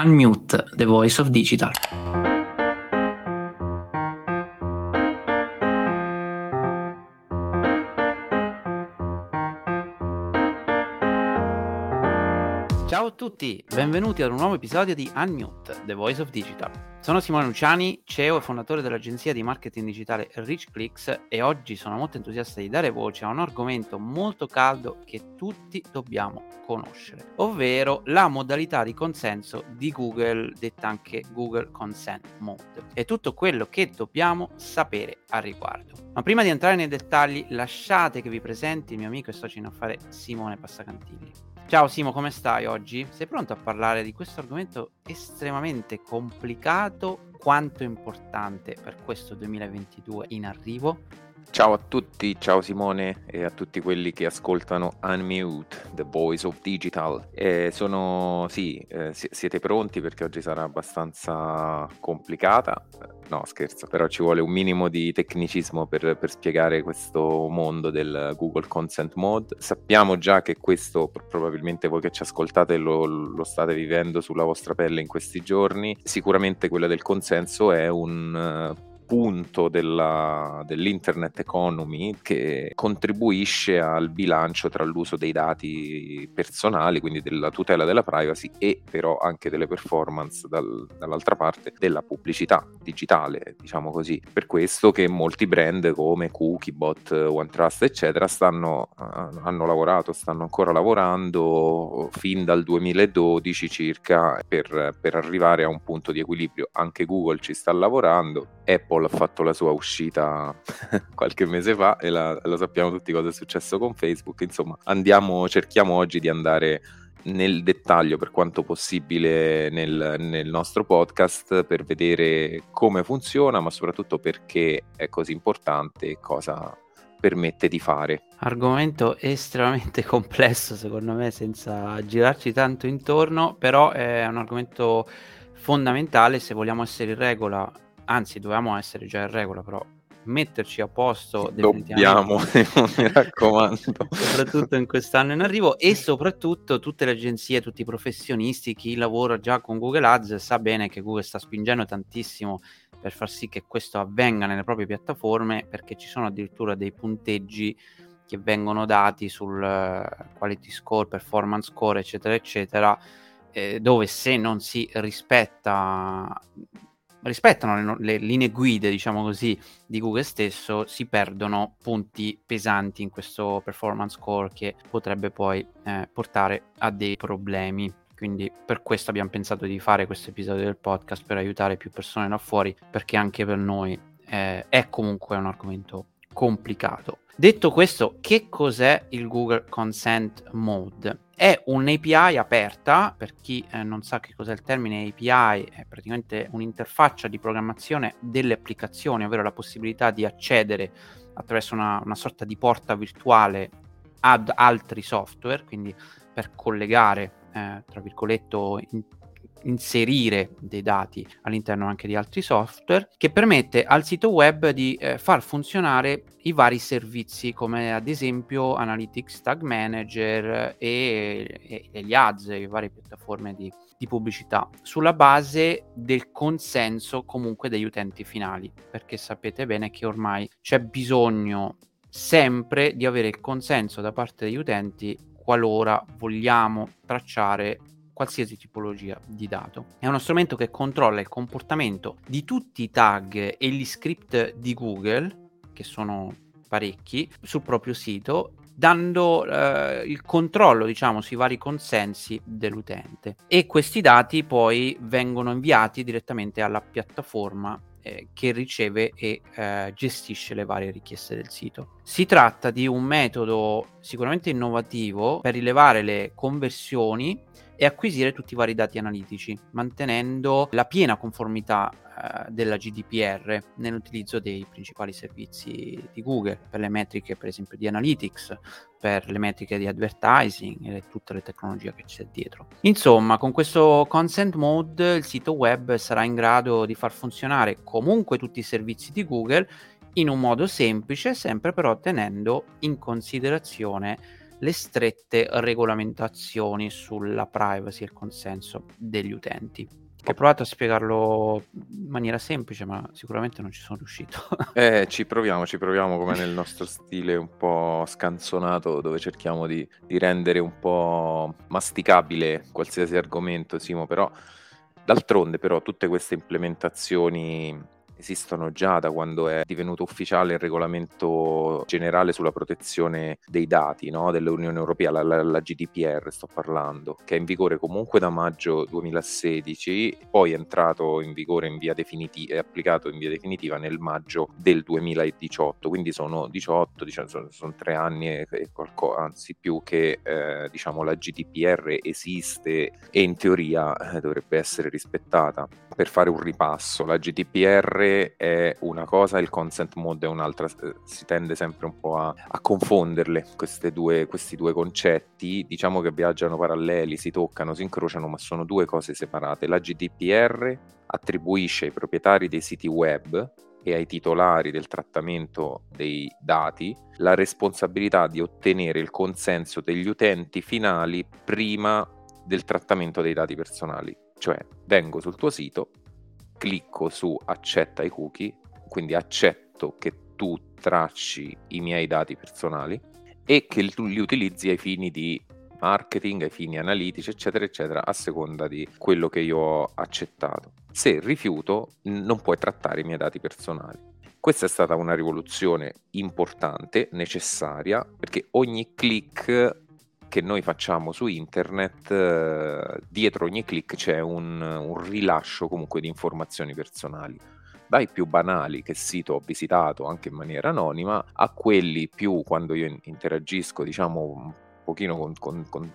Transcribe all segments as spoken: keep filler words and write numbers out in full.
Unmute the voice of digital. Ciao a tutti, benvenuti ad un nuovo episodio di Unmute the voice of digital. Sono Simone Luciani, C E O e fondatore dell'agenzia di marketing digitale RichClicks, e oggi sono molto entusiasta di dare voce a un argomento molto caldo che tutti dobbiamo conoscere, ovvero la modalità di consenso di Google, detta anche Google Consent Mode, e tutto quello che dobbiamo sapere al riguardo. Ma prima di entrare nei dettagli, lasciate che vi presenti il mio amico e socio in affare Simone Passacantilli. Ciao Simo, come stai oggi? Sei pronto a parlare di questo argomento estremamente complicato quanto importante per questo duemilaventidue in arrivo? Ciao a tutti, ciao Simone e a tutti quelli che ascoltano Unmute, The Voice of Digital. Eh, sono, sì, eh, si- siete pronti perché oggi sarà abbastanza complicata. No, scherzo, però ci vuole un minimo di tecnicismo per, per spiegare questo mondo del Google Consent Mode. Sappiamo già che questo, probabilmente voi che ci ascoltate lo, lo state vivendo sulla vostra pelle in questi giorni. Sicuramente quella del consenso è un uh, punto della, dell'internet economy che contribuisce al bilancio tra l'uso dei dati personali, quindi della tutela della privacy, e però anche delle performance dal, dall'altra parte della pubblicità digitale, diciamo così. Per questo che molti brand come Cookiebot, OneTrust eccetera stanno, hanno lavorato, stanno ancora lavorando fin dal duemiladodici circa per, per arrivare a un punto di equilibrio. Anche Google ci sta lavorando, Apple ha fatto la sua uscita qualche mese fa e la, lo sappiamo tutti cosa è successo con Facebook. Insomma, andiamo, cerchiamo oggi di andare nel dettaglio per quanto possibile nel, nel nostro podcast per vedere come funziona, ma soprattutto perché è così importante e cosa permette di fare. Argomento estremamente complesso, secondo me, senza girarci tanto intorno, però è un argomento fondamentale se vogliamo essere in regola. Anzi, dovevamo essere già in regola, però metterci a posto dobbiamo, mi raccomando, soprattutto in quest'anno in arrivo, e soprattutto tutte le agenzie, tutti i professionisti, chi lavora già con Google Ads sa bene che Google sta spingendo tantissimo per far sì che questo avvenga nelle proprie piattaforme, perché ci sono addirittura dei punteggi che vengono dati sul quality score, performance score eccetera eccetera, eh, dove se non si rispetta rispettano le, le linee guida, diciamo così, di Google stesso, si perdono punti pesanti in questo performance score che potrebbe poi eh, portare a dei problemi. Quindi per questo abbiamo pensato di fare questo episodio del podcast, per aiutare più persone là fuori, perché anche per noi eh, è comunque un argomento complicato. Detto questo, che cos'è il Google Consent Mode? È un'A P I aperta, per chi eh, non sa che cos'è il termine A P I, è praticamente un'interfaccia di programmazione delle applicazioni, ovvero la possibilità di accedere attraverso una, una sorta di porta virtuale ad altri software, quindi per collegare, eh, tra virgolette, in, inserire dei dati all'interno anche di altri software, che permette al sito web di eh, far funzionare i vari servizi come ad esempio Analytics, Tag Manager e, e, e gli ads, le varie piattaforme di, di pubblicità, sulla base del consenso comunque degli utenti finali, perché sapete bene che ormai c'è bisogno sempre di avere il consenso da parte degli utenti qualora vogliamo tracciare qualsiasi tipologia di dato. È uno strumento che controlla il comportamento di tutti i tag e gli script di Google, che sono parecchi, sul proprio sito, dando eh, il controllo, diciamo, sui vari consensi dell'utente. E questi dati poi vengono inviati direttamente alla piattaforma eh, che riceve e eh, gestisce le varie richieste del sito. Si tratta di un metodo sicuramente innovativo per rilevare le conversioni e acquisire tutti i vari dati analitici, mantenendo la piena conformità eh, della G D P R nell'utilizzo dei principali servizi di Google, per le metriche per esempio di Analytics, per le metriche di advertising e tutte le tecnologie che c'è dietro. Insomma, con questo Consent Mode il sito web sarà in grado di far funzionare comunque tutti i servizi di Google in un modo semplice, sempre però tenendo in considerazione le strette regolamentazioni sulla privacy e il consenso degli utenti. Ho provato a spiegarlo in maniera semplice, ma sicuramente non ci sono riuscito. eh, ci proviamo, ci proviamo come nel nostro stile un po' scanzonato, dove cerchiamo di, di rendere un po' masticabile qualsiasi argomento, Simo, però d'altronde però tutte queste implementazioni esistono già da quando è divenuto ufficiale il regolamento generale sulla protezione dei dati, no? Dell'Unione Europea, la, la, la G D P R sto parlando, che è in vigore comunque da maggio duemilasedici, poi è entrato in vigore in via definitiva, è applicato in via definitiva nel maggio del duemiladiciotto, quindi sono diciotto, diciamo, sono, sono tre anni e, e qualcosa, anzi più che eh, diciamo la G D P R esiste e in teoria eh, dovrebbe essere rispettata. Per fare un ripasso, la G D P R è una cosa, il consent mode è un'altra, si tende sempre un po' a, a confonderle queste due, questi due concetti, diciamo che viaggiano paralleli, si toccano, si incrociano, ma sono due cose separate. La G D P R attribuisce ai proprietari dei siti web e ai titolari del trattamento dei dati la responsabilità di ottenere il consenso degli utenti finali prima del trattamento dei dati personali, cioè vengo sul tuo sito, clicco su accetta i cookie, quindi accetto che tu tracci i miei dati personali e che tu li utilizzi ai fini di marketing, ai fini analitici, eccetera, eccetera, a seconda di quello che io ho accettato. Se rifiuto, non puoi trattare i miei dati personali. Questa è stata una rivoluzione importante, necessaria, perché ogni click che noi facciamo su internet, eh, dietro ogni click c'è un, un rilascio comunque di informazioni personali, dai più banali, che sito ho visitato anche in maniera anonima, a quelli più, quando io interagisco diciamo un pochino con, con, con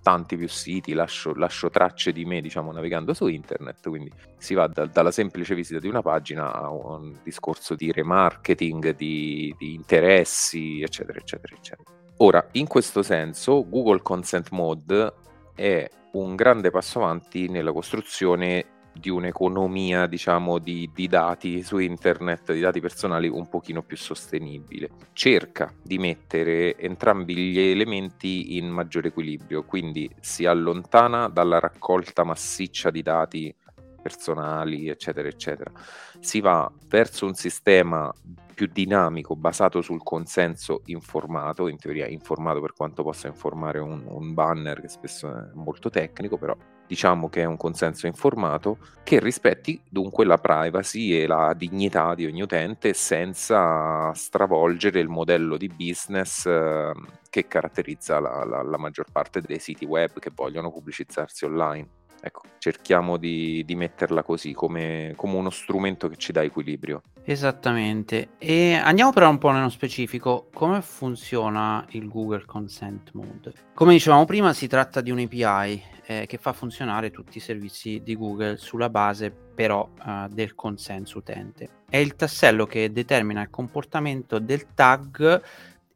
tanti più siti, lascio, lascio tracce di me diciamo navigando su internet, quindi si va da, dalla semplice visita di una pagina a un discorso di remarketing, di, di interessi, eccetera eccetera eccetera. Ora, in questo senso, Google Consent Mode è un grande passo avanti nella costruzione di un'economia, diciamo, di, di dati su internet, di dati personali un pochino più sostenibile. Cerca di mettere entrambi gli elementi in maggiore equilibrio, quindi si allontana dalla raccolta massiccia di dati personali, eccetera, eccetera. Si va verso un sistema più dinamico, basato sul consenso informato, in teoria informato per quanto possa informare un, un banner, che spesso è molto tecnico, però diciamo che è un consenso informato, che rispetti dunque la privacy e la dignità di ogni utente senza stravolgere il modello di business eh, che caratterizza la, la, la maggior parte dei siti web che vogliono pubblicizzarsi online. Ecco, cerchiamo di, di metterla così, come, come uno strumento che ci dà equilibrio. Esattamente. E andiamo però un po' nello specifico. Come funziona il Google Consent Mode? Come dicevamo prima, si tratta di un'A P I eh, che fa funzionare tutti i servizi di Google sulla base però eh, del consenso utente. È il tassello che determina il comportamento del tag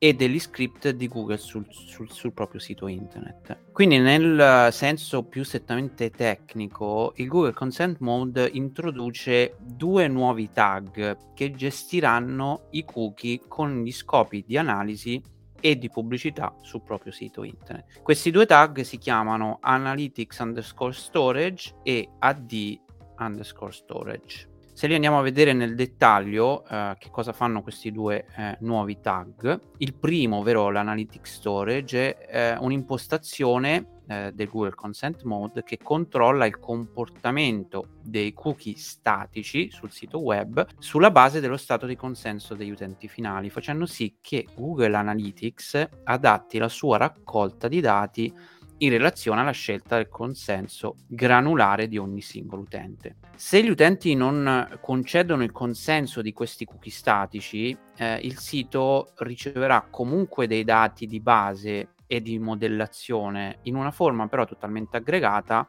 e degli script di Google sul, sul, sul proprio sito internet. Quindi nel senso più strettamente tecnico, il Google Consent Mode introduce due nuovi tag che gestiranno i cookie con gli scopi di analisi e di pubblicità sul proprio sito internet. Questi due tag si chiamano Analytics underscore storage e A D underscore storage. Se li andiamo a vedere nel dettaglio eh, che cosa fanno questi due eh, nuovi tag, il primo, ovvero l'Analytics Storage, è eh, un'impostazione eh, del Google Consent Mode che controlla il comportamento dei cookie statici sul sito web sulla base dello stato di consenso degli utenti finali, facendo sì che Google Analytics adatti la sua raccolta di dati in relazione alla scelta del consenso granulare di ogni singolo utente. Se gli utenti non concedono il consenso di questi cookie statici, eh, il sito riceverà comunque dei dati di base e di modellazione in una forma però totalmente aggregata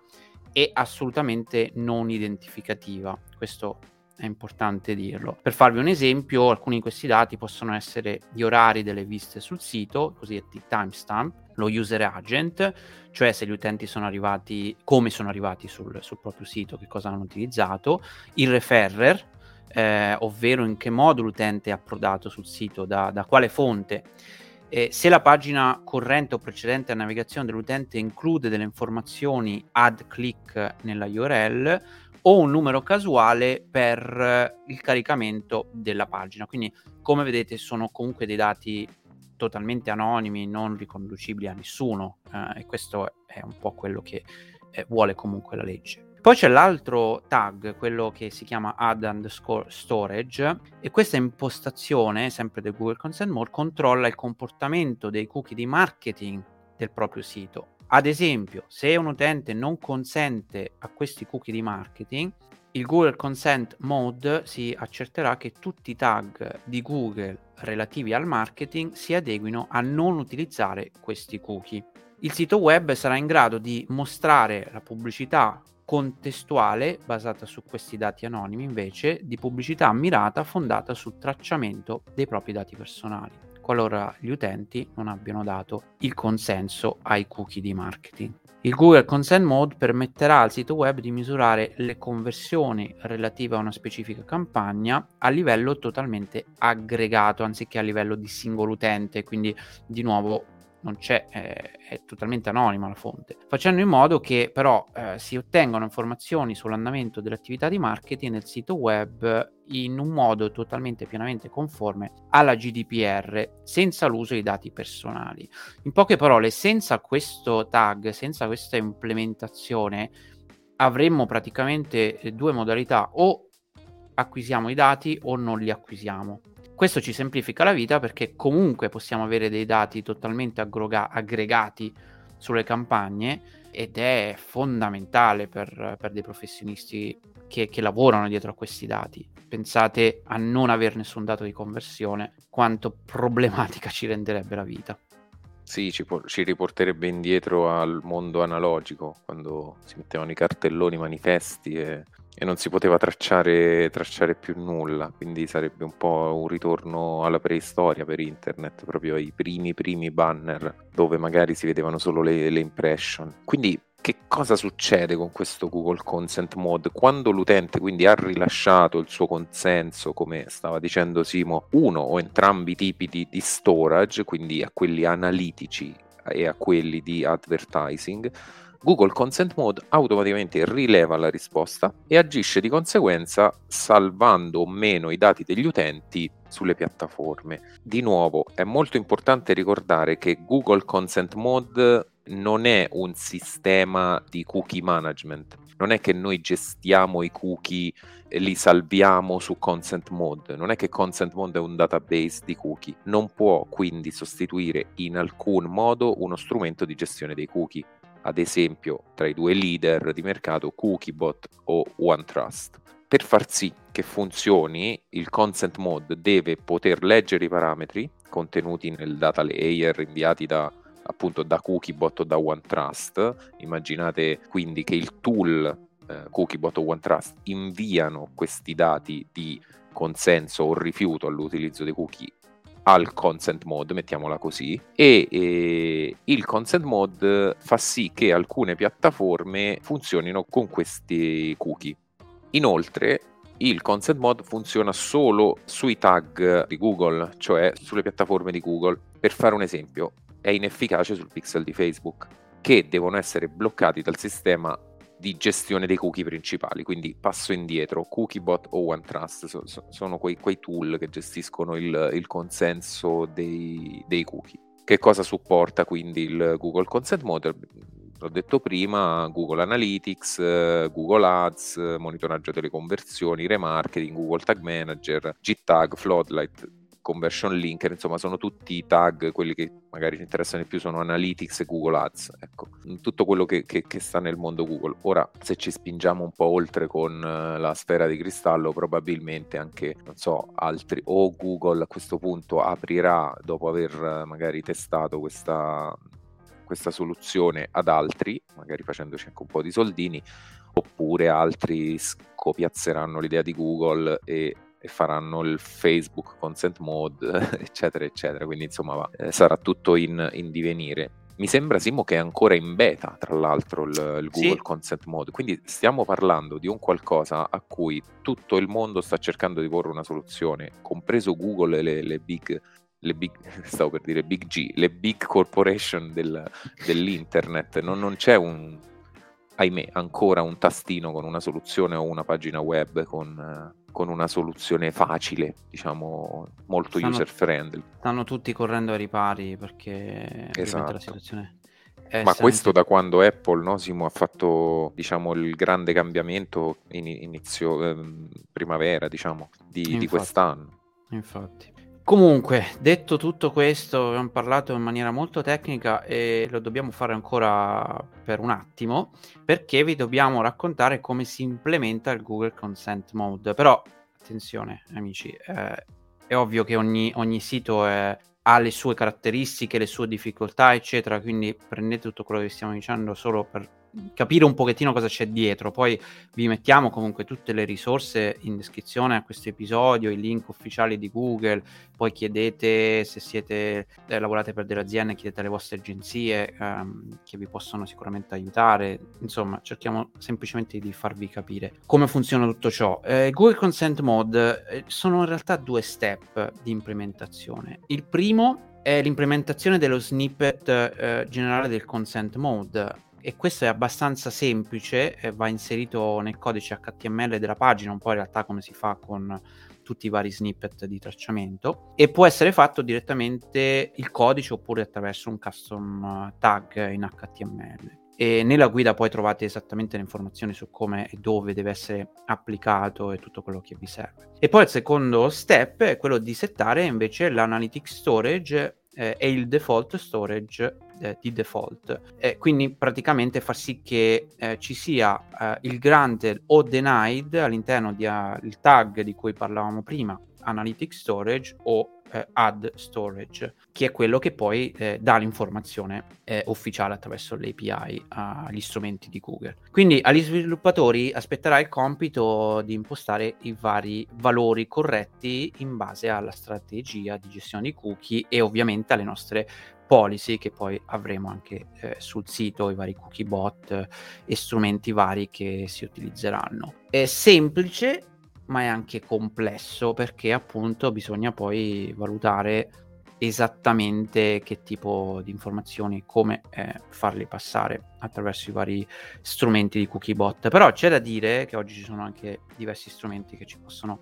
e assolutamente non identificativa. Questo è importante dirlo. Per farvi un esempio, alcuni di questi dati possono essere gli orari delle visite sul sito, cosiddetti timestamp, lo user agent, cioè se gli utenti sono arrivati, come sono arrivati sul, sul proprio sito, che cosa hanno utilizzato, il referrer, eh, ovvero in che modo l'utente è approdato sul sito, da, da quale fonte, Eh, se la pagina corrente o precedente alla navigazione dell'utente include delle informazioni ad click nella U R L o un numero casuale per il caricamento della pagina. Quindi, come vedete, sono comunque dei dati totalmente anonimi, non riconducibili a nessuno, eh, e questo è un po' quello che eh, vuole comunque la legge. Poi c'è l'altro tag, quello che si chiama add underscore storage, e questa impostazione, sempre del Google Consent Mode, controlla il comportamento dei cookie di marketing del proprio sito. Ad esempio, se un utente non consente a questi cookie di marketing, il Google Consent Mode si accerterà che tutti i tag di Google relativi al marketing si adeguino a non utilizzare questi cookie. Il sito web sarà in grado di mostrare la pubblicità contestuale basata su questi dati anonimi, invece, di pubblicità mirata fondata sul tracciamento dei propri dati personali, qualora gli utenti non abbiano dato il consenso ai cookie di marketing. Il Google Consent Mode permetterà al sito web di misurare le conversioni relative a una specifica campagna a livello totalmente aggregato, anziché a livello di singolo utente, quindi di nuovo non c'è, eh, è totalmente anonima la fonte, facendo in modo che però eh, si ottengano informazioni sull'andamento dell'attività di marketing nel sito web in un modo totalmente pienamente conforme alla G D P R, senza l'uso dei dati personali. In poche parole, senza questo tag, senza questa implementazione, avremmo praticamente due modalità: o acquisiamo i dati o non li acquisiamo. Questo ci semplifica la vita, perché comunque possiamo avere dei dati totalmente aggroga- aggregati sulle campagne, ed è fondamentale per, per dei professionisti che, che lavorano dietro a questi dati. Pensate a non avere nessun dato di conversione, quanto problematica ci renderebbe la vita. Sì, ci, por- ci riporterebbe indietro al mondo analogico, quando si mettevano i cartelloni, i manifesti e... e non si poteva tracciare, tracciare più nulla, quindi sarebbe un po' un ritorno alla preistoria per internet, proprio ai primi primi banner, dove magari si vedevano solo le, le impression. Quindi che cosa succede con questo Google Consent Mode? Quando l'utente quindi ha rilasciato il suo consenso, come stava dicendo Simo, uno o entrambi i tipi di, di storage, quindi a quelli analitici e a quelli di advertising, Google Consent Mode automaticamente rileva la risposta e agisce di conseguenza, salvando o meno i dati degli utenti sulle piattaforme. Di nuovo, è molto importante ricordare che Google Consent Mode non è un sistema di cookie management. Non è che noi gestiamo i cookie e li salviamo su Consent Mode. Non è che Consent Mode è un database di cookie. Non può quindi sostituire in alcun modo uno strumento di gestione dei cookie. Ad esempio, tra i due leader di mercato, Cookiebot o OneTrust. Per far sì che funzioni, il Consent Mode deve poter leggere i parametri contenuti nel data layer inviati da, appunto, da Cookiebot o da OneTrust. Immaginate quindi che il tool eh, Cookiebot o OneTrust inviano questi dati di consenso o rifiuto all'utilizzo dei cookie al Consent Mode, mettiamola così, e, e il Consent Mode fa sì che alcune piattaforme funzionino con questi cookie. Inoltre, il Consent Mode funziona solo sui tag di Google, cioè sulle piattaforme di Google. Per fare un esempio, è inefficace sul pixel di Facebook, che devono essere bloccati dal sistema di gestione dei cookie principali. Quindi passo indietro, Cookiebot o OneTrust so, so, sono quei, quei tool che gestiscono il, il consenso dei, dei cookie. Che cosa supporta quindi il Google Consent Mode? L'ho detto prima: Google Analytics, Google Ads, monitoraggio delle conversioni, remarketing, Google Tag Manager, G-Tag, Floodlight, Conversion Linker, insomma sono tutti i tag. Quelli che magari ci interessano di più sono Analytics e Google Ads, ecco, tutto quello che, che, che sta nel mondo Google. Ora, se ci spingiamo un po' oltre con la sfera di cristallo, probabilmente anche, non so, altri, o Google a questo punto aprirà, dopo aver magari testato questa, questa soluzione ad altri, magari facendoci anche un po' di soldini, oppure altri scopiazzeranno l'idea di Google e e faranno il Facebook Consent Mode, eccetera eccetera. Quindi insomma va, eh, sarà tutto in, in divenire. Mi sembra, Simo, che è ancora in beta, tra l'altro, il, il Google sì. Consent Mode, quindi stiamo parlando di un qualcosa a cui tutto il mondo sta cercando di porre una soluzione, compreso Google e le, le big le big, stavo per dire big G, le big corporation del, dell'internet, non, non c'è un, ahimè, ancora un tastino con una soluzione o una pagina web con, con una soluzione facile, diciamo, molto stanno, user friendly. Stanno tutti correndo ai ripari perché esatto. la situazione è ma questo da quando Apple, no, Simo, ha fatto, diciamo, il grande cambiamento in, inizio eh, primavera, diciamo, di, infatti, di quest'anno. Infatti. Comunque, detto tutto questo, abbiamo parlato in maniera molto tecnica e lo dobbiamo fare ancora per un attimo, perché vi dobbiamo raccontare come si implementa il Google Consent Mode. Però, attenzione amici, eh, è ovvio che ogni, ogni sito è, ha le sue caratteristiche, le sue difficoltà, eccetera, quindi prendete tutto quello che stiamo dicendo solo per capire un pochettino cosa c'è dietro. Poi vi mettiamo comunque tutte le risorse in descrizione a questo episodio, i link ufficiali di Google, poi chiedete se siete eh, lavorate per delle aziende, chiedete alle vostre agenzie ehm, che vi possono sicuramente aiutare. Insomma, cerchiamo semplicemente di farvi capire come funziona tutto ciò. eh, Google Consent Mode eh, sono in realtà due step di implementazione. Il primo è l'implementazione dello snippet eh, generale del Consent Mode, e questo è abbastanza semplice, eh, va inserito nel codice H T M L della pagina, un po' in realtà come si fa con tutti i vari snippet di tracciamento, e può essere fatto direttamente il codice oppure attraverso un custom tag in H T M L. E nella guida poi trovate esattamente le informazioni su come e dove deve essere applicato e tutto quello che vi serve. E poi il secondo step è quello di settare invece l'analytics storage e eh, il default storage eh, di default, eh, quindi praticamente far sì che eh, ci sia eh, il granted o denied all'interno del ah, tag di cui parlavamo prima, analytics storage o eh, ad storage, che è quello che poi eh, dà l'informazione eh, ufficiale attraverso l'A P I agli strumenti di Google. Quindi agli sviluppatori aspetterà il compito di impostare i vari valori corretti in base alla strategia di gestione di cookie e ovviamente alle nostre policy che poi avremo anche eh, sul sito, i vari cookie bot eh, e strumenti vari che si utilizzeranno. È semplice, ma è anche complesso, perché appunto bisogna poi valutare esattamente che tipo di informazioni, come eh, farle passare attraverso i vari strumenti di cookie bot. Però c'è da dire che oggi ci sono anche diversi strumenti che ci possono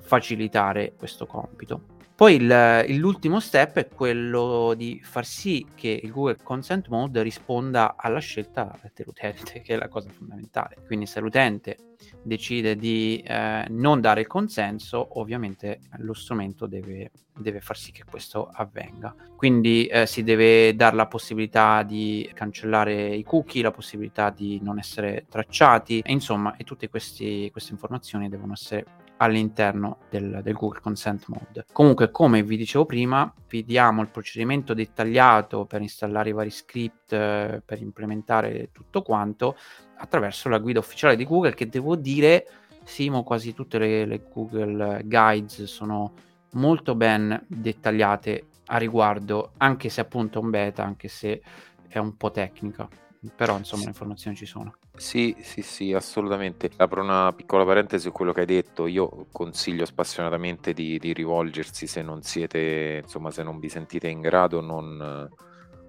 facilitare questo compito. Poi il, l'ultimo step è quello di far sì che il Google Consent Mode risponda alla scelta dell'utente, che è la cosa fondamentale. Quindi se l'utente decide di eh, non dare il consenso, ovviamente lo strumento deve, deve far sì che questo avvenga. Quindi eh, si deve dare la possibilità di cancellare i cookie, la possibilità di non essere tracciati, e insomma, e tutte questi, queste informazioni devono essere all'interno del, del Google Consent Mode. Comunque, come vi dicevo prima, vi diamo il procedimento dettagliato per installare i vari script, eh, per implementare tutto quanto attraverso la guida ufficiale di Google, che devo dire, Simo, quasi tutte le, le Google Guides sono molto ben dettagliate a riguardo, anche se appunto è un beta, anche se è un po' tecnica. Però insomma sì, le informazioni ci sono. Sì, sì, sì, assolutamente. Apro una piccola parentesi su quello che hai detto. Io consiglio spassionatamente di, di rivolgersi, se non siete, insomma, se non vi sentite in grado, non,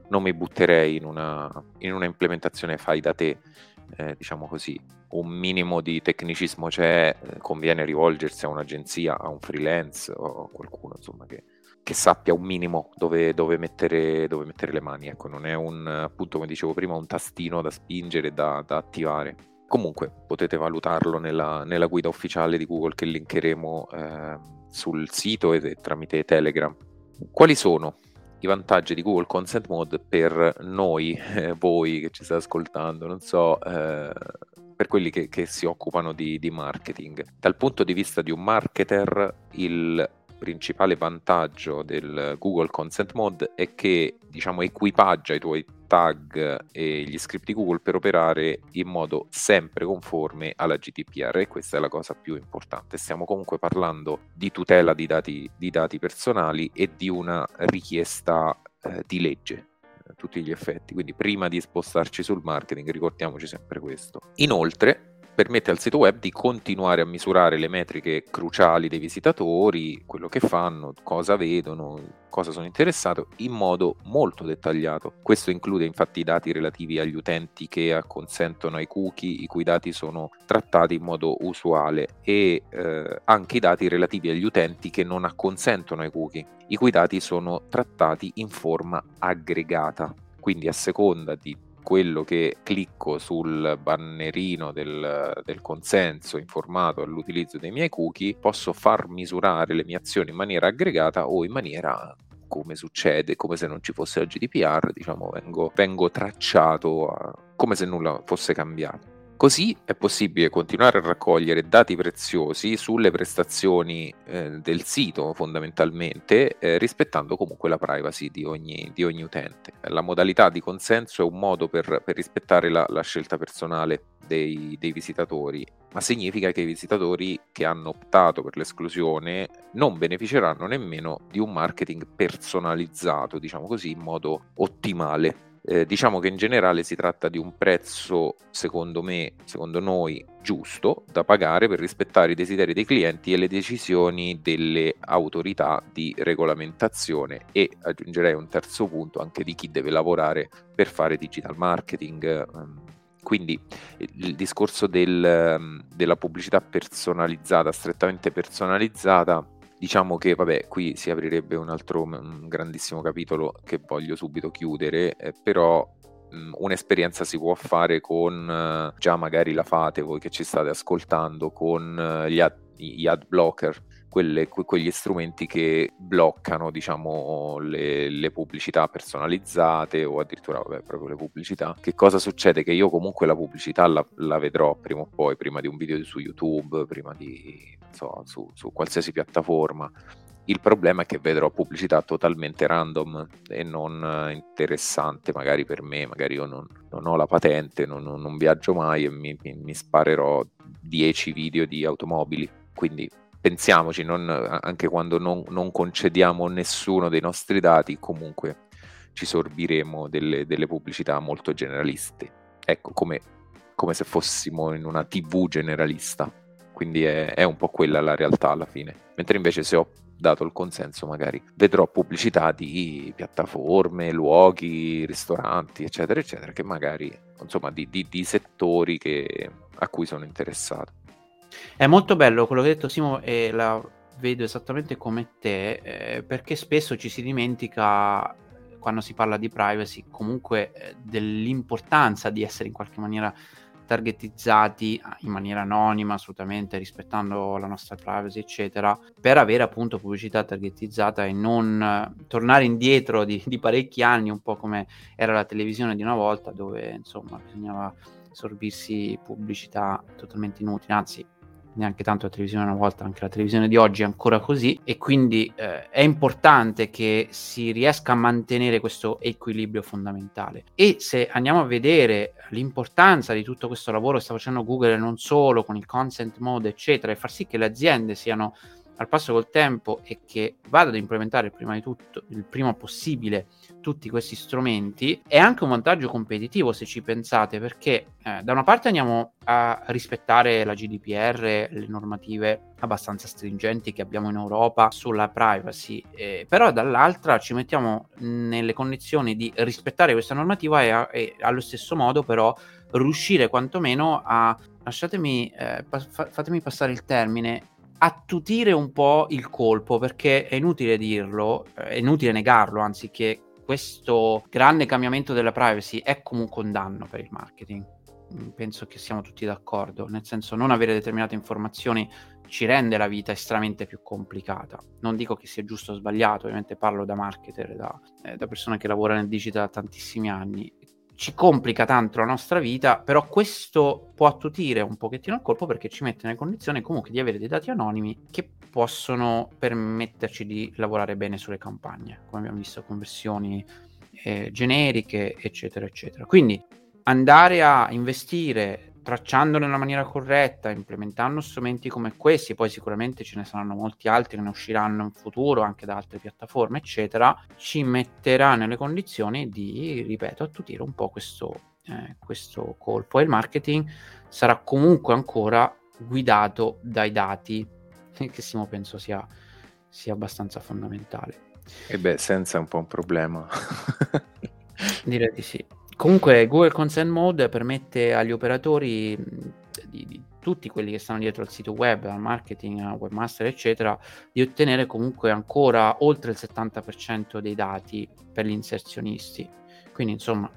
non mi butterei in una, in una implementazione fai da te, eh, diciamo così. Un minimo di tecnicismo c'è, conviene rivolgersi a un'agenzia, a un freelance o a qualcuno, insomma, che che sappia un minimo dove, dove, mettere, dove mettere le mani, ecco. Non è un, appunto, come dicevo prima, un tastino da spingere, da, da attivare. Comunque potete valutarlo nella, nella guida ufficiale di Google, che linkeremo eh, sul sito e tramite Telegram. Quali sono i vantaggi di Google Consent Mode per noi, eh, voi che ci state ascoltando, non so, eh, per quelli che, che si occupano di, di marketing? Dal punto di vista di un marketer, il principale vantaggio del Google Consent Mode è che, diciamo, equipaggia i tuoi tag e gli script di Google per operare in modo sempre conforme alla G D P R, e questa è la cosa più importante. Stiamo comunque parlando di tutela di dati, di dati personali e di una richiesta eh, di legge a tutti gli effetti, quindi prima di spostarci sul marketing ricordiamoci sempre questo. Inoltre permette al sito web di continuare a misurare le metriche cruciali dei visitatori, quello che fanno, cosa vedono, cosa sono interessato, in modo molto dettagliato. Questo include infatti i dati relativi agli utenti che acconsentono ai cookie, i cui dati sono trattati in modo usuale, e eh, anche i dati relativi agli utenti che non acconsentono ai cookie, i cui dati sono trattati in forma aggregata. Quindi a seconda di quello che clicco sul bannerino del, del consenso informato all'utilizzo dei miei cookie, posso far misurare le mie azioni in maniera aggregata o in maniera, come succede, come se non ci fosse la G D P R, diciamo, vengo, vengo tracciato a, come se nulla fosse cambiato. Così è possibile continuare a raccogliere dati preziosi sulle prestazioni eh, del sito, fondamentalmente, eh, rispettando comunque la privacy di ogni, di ogni utente. La modalità di consenso è un modo per, per rispettare la, la scelta personale dei, dei visitatori, ma significa che i visitatori che hanno optato per l'esclusione non beneficeranno nemmeno di un marketing personalizzato, diciamo così, in modo ottimale. Eh, diciamo che in generale si tratta di un prezzo, secondo me, secondo noi, giusto da pagare per rispettare i desideri dei clienti e le decisioni delle autorità di regolamentazione, e aggiungerei un terzo punto anche di chi deve lavorare per fare digital marketing. Quindi il discorso del, della pubblicità personalizzata, strettamente personalizzata, diciamo che, vabbè, qui si aprirebbe un altro un grandissimo capitolo che voglio subito chiudere, eh, però mh, un'esperienza si può fare con, eh, già magari la fate voi che ci state ascoltando, con eh, gli, ad, gli ad blocker, quelle, que, quegli strumenti che bloccano, diciamo, le, le pubblicità personalizzate o addirittura, vabbè, proprio le pubblicità. Che cosa succede? Che io comunque la pubblicità la, la vedrò prima o poi, prima di un video su YouTube, prima di... Su, su qualsiasi piattaforma. Il problema è che vedrò pubblicità totalmente random e non interessante magari per me, magari io non, non ho la patente, non, non viaggio mai e mi, mi, mi sparerò dieci video di automobili. Quindi pensiamoci, non, anche quando non, non concediamo nessuno dei nostri dati, comunque ci sorbiremo delle, delle pubblicità molto generaliste, ecco, come, come se fossimo in una tivù generalista. Quindi è, è un po' quella la realtà alla fine. Mentre invece se ho dato il consenso magari vedrò pubblicità di piattaforme, luoghi, ristoranti, eccetera, eccetera, che magari, insomma, di, di, di settori che, a cui sono interessato. È molto bello quello che hai detto, Simo, e la vedo esattamente come te, eh, perché spesso ci si dimentica, quando si parla di privacy, comunque eh, dell'importanza di essere in qualche maniera targetizzati in maniera anonima, assolutamente rispettando la nostra privacy, eccetera, per avere appunto pubblicità targetizzata e non eh, tornare indietro di, di parecchi anni, un po' come era la televisione di una volta, dove insomma bisognava sorbirsi pubblicità totalmente inutili, anzi neanche tanto la televisione una volta, anche la televisione di oggi è ancora così, e quindi eh, è importante che si riesca a mantenere questo equilibrio fondamentale. E se andiamo a vedere l'importanza di tutto questo lavoro che sta facendo Google, non solo con il consent mode eccetera, e far sì che le aziende siano al passo col tempo e che vada ad implementare prima di tutto, il prima possibile, tutti questi strumenti, è anche un vantaggio competitivo se ci pensate, perché eh, da una parte andiamo a rispettare la G D P R, le normative abbastanza stringenti che abbiamo in Europa sulla privacy, eh, però dall'altra ci mettiamo nelle condizioni di rispettare questa normativa e, a, e allo stesso modo però riuscire quantomeno a, lasciatemi, eh, pa- fatemi passare il termine, attutire un po' il colpo, perché è inutile dirlo, è inutile negarlo, anzi, che questo grande cambiamento della privacy è comunque un danno per il marketing. Penso che siamo tutti d'accordo, nel senso, non avere determinate informazioni ci rende la vita estremamente più complicata. Non dico che sia giusto o sbagliato, ovviamente parlo da marketer, da, eh, da persona che lavora nel digital da tantissimi anni. Ci complica tanto la nostra vita, però questo può attutire un pochettino il colpo, perché ci mette nella condizione comunque di avere dei dati anonimi che possono permetterci di lavorare bene sulle campagne, come abbiamo visto, conversioni eh, generiche, eccetera, eccetera. Quindi andare a investire tracciandolo nella maniera corretta, implementando strumenti come questi, poi sicuramente ce ne saranno molti altri che ne usciranno in futuro anche da altre piattaforme, eccetera, ci metterà nelle condizioni di, ripeto, attutire un po' questo, eh, questo colpo. E il marketing sarà comunque ancora guidato dai dati, che Simo penso sia, sia abbastanza fondamentale. E beh, senza è un po' un problema. Direi di sì. Comunque Google Consent Mode permette agli operatori di, di tutti quelli che stanno dietro al sito web, al marketing, al webmaster eccetera, di ottenere comunque ancora oltre il settanta per cento dei dati per gli inserzionisti, quindi insomma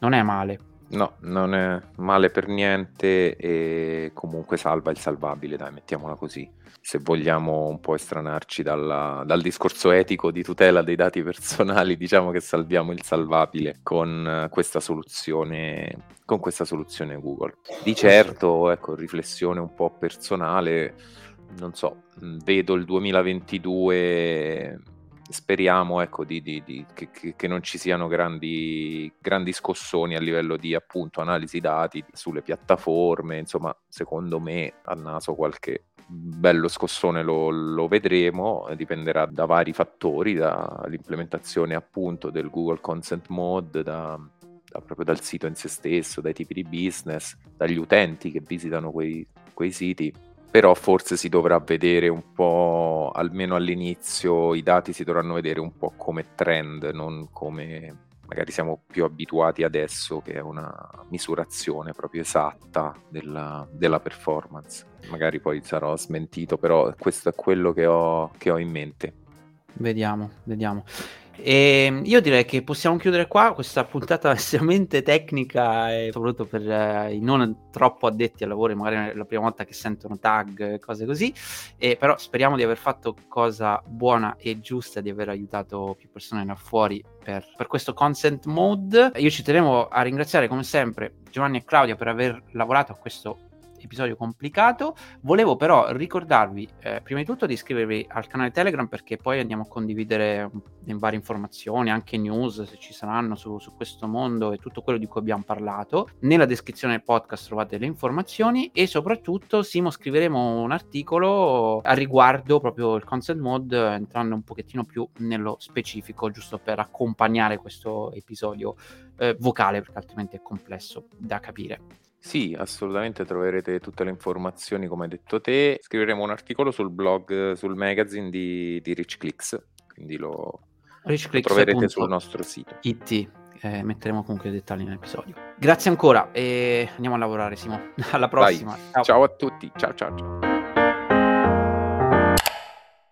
non è male. No, non è male per niente e comunque salva il salvabile, dai, mettiamola così. Se vogliamo un po' estranarci dalla, dal discorso etico di tutela dei dati personali, diciamo che salviamo il salvabile con questa soluzione, con questa soluzione Google. Di certo, ecco, riflessione un po' personale, non so, vedo il duemilaventidue... Speriamo, ecco, di, di, di, che, che non ci siano grandi, grandi scossoni a livello di, appunto, analisi dati sulle piattaforme. Insomma, secondo me a naso qualche bello scossone lo, lo vedremo, dipenderà da vari fattori, dall'implementazione appunto del Google Consent Mode, da, da, proprio dal sito in se stesso, dai tipi di business, dagli utenti che visitano quei, quei siti. Però forse si dovrà vedere un po', almeno all'inizio, i dati si dovranno vedere un po' come trend, non come magari siamo più abituati adesso, che è una misurazione proprio esatta della, della performance. Magari poi sarò smentito, però questo è quello che ho, che ho in mente. Vediamo, vediamo. E io direi che possiamo chiudere qua questa puntata estremamente tecnica, e soprattutto per eh, i non troppo addetti al lavoro, magari è la prima volta che sentono tag, cose così, e però speriamo di aver fatto cosa buona e giusta, di aver aiutato più persone là fuori per, per questo Consent Mode. Io ci tenevo a ringraziare come sempre Giovanni e Claudia per aver lavorato a questo episodio complicato. Volevo però ricordarvi eh, prima di tutto di iscrivervi al canale Telegram, perché poi andiamo a condividere in varie informazioni, anche news se ci saranno su, su questo mondo e tutto quello di cui abbiamo parlato. Nella descrizione del podcast trovate le informazioni, e soprattutto Simo, scriveremo un articolo a riguardo proprio il Consent Mode, entrando un pochettino più nello specifico, giusto per accompagnare questo episodio eh, vocale, perché altrimenti è complesso da capire. Sì, assolutamente, troverete tutte le informazioni come hai detto te. Scriveremo un articolo sul blog, sul magazine di, di RichClicks, quindi lo, lo troverete sul nostro sito. It, eh, metteremo comunque i dettagli nell'episodio. Grazie ancora e andiamo a lavorare, Simo. Alla prossima. Ciao. Ciao a tutti. Ciao ciao ciao.